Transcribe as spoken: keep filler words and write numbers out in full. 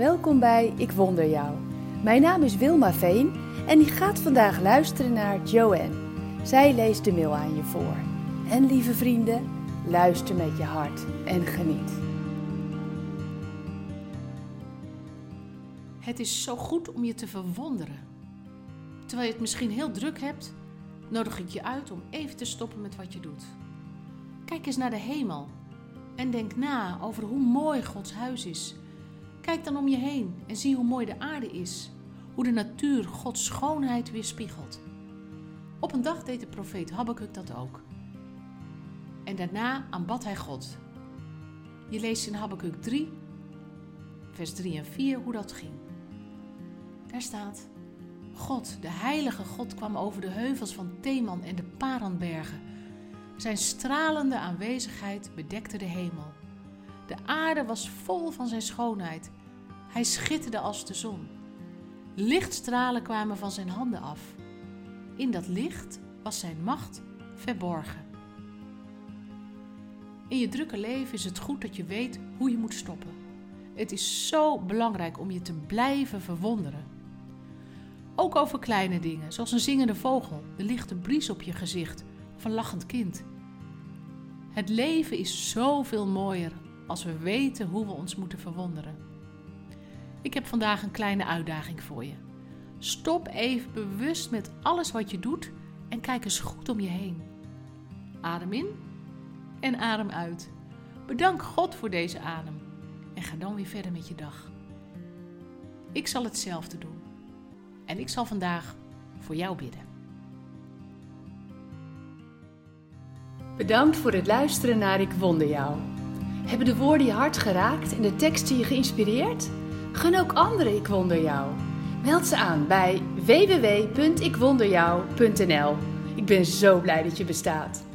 Welkom bij Ik Wonder Jou. Mijn naam is Wilma Veen en die gaat vandaag luisteren naar Joanne. Zij leest de mail aan je voor. En lieve vrienden, luister met je hart en geniet. Het is zo goed om je te verwonderen. Terwijl je het misschien heel druk hebt, nodig ik je uit om even te stoppen met wat je doet. Kijk eens naar de hemel en denk na over hoe mooi Gods huis is. Kijk dan om je heen en zie hoe mooi de aarde is, hoe de natuur Gods schoonheid weerspiegelt. Op een dag deed de profeet Habakkuk dat ook. En daarna aanbad hij God. Je leest in Habakkuk drie, vers drie en vier hoe dat ging. Daar staat: God, de heilige God, kwam over de heuvels van Teman en de Paranbergen. Zijn stralende aanwezigheid bedekte de hemel. De aarde was vol van zijn schoonheid. Hij schitterde als de zon. Lichtstralen kwamen van zijn handen af. In dat licht was zijn macht verborgen. In je drukke leven is het goed dat je weet hoe je moet stoppen. Het is zo belangrijk om je te blijven verwonderen. Ook over kleine dingen, zoals een zingende vogel, de lichte bries op je gezicht of een lachend kind. Het leven is zoveel mooier als we weten hoe we ons moeten verwonderen. Ik heb vandaag een kleine uitdaging voor je. Stop even bewust met alles wat je doet en kijk eens goed om je heen. Adem in en adem uit. Bedank God voor deze adem en ga dan weer verder met je dag. Ik zal hetzelfde doen en ik zal vandaag voor jou bidden. Bedankt voor het luisteren naar Ik Wonder Jou. Hebben de woorden je hart geraakt en de teksten je geïnspireerd? Gun ook anderen Ik Wonder Jou. Meld ze aan bij w w w punt ik wonder jou punt n l. Ik ben zo blij dat je bestaat.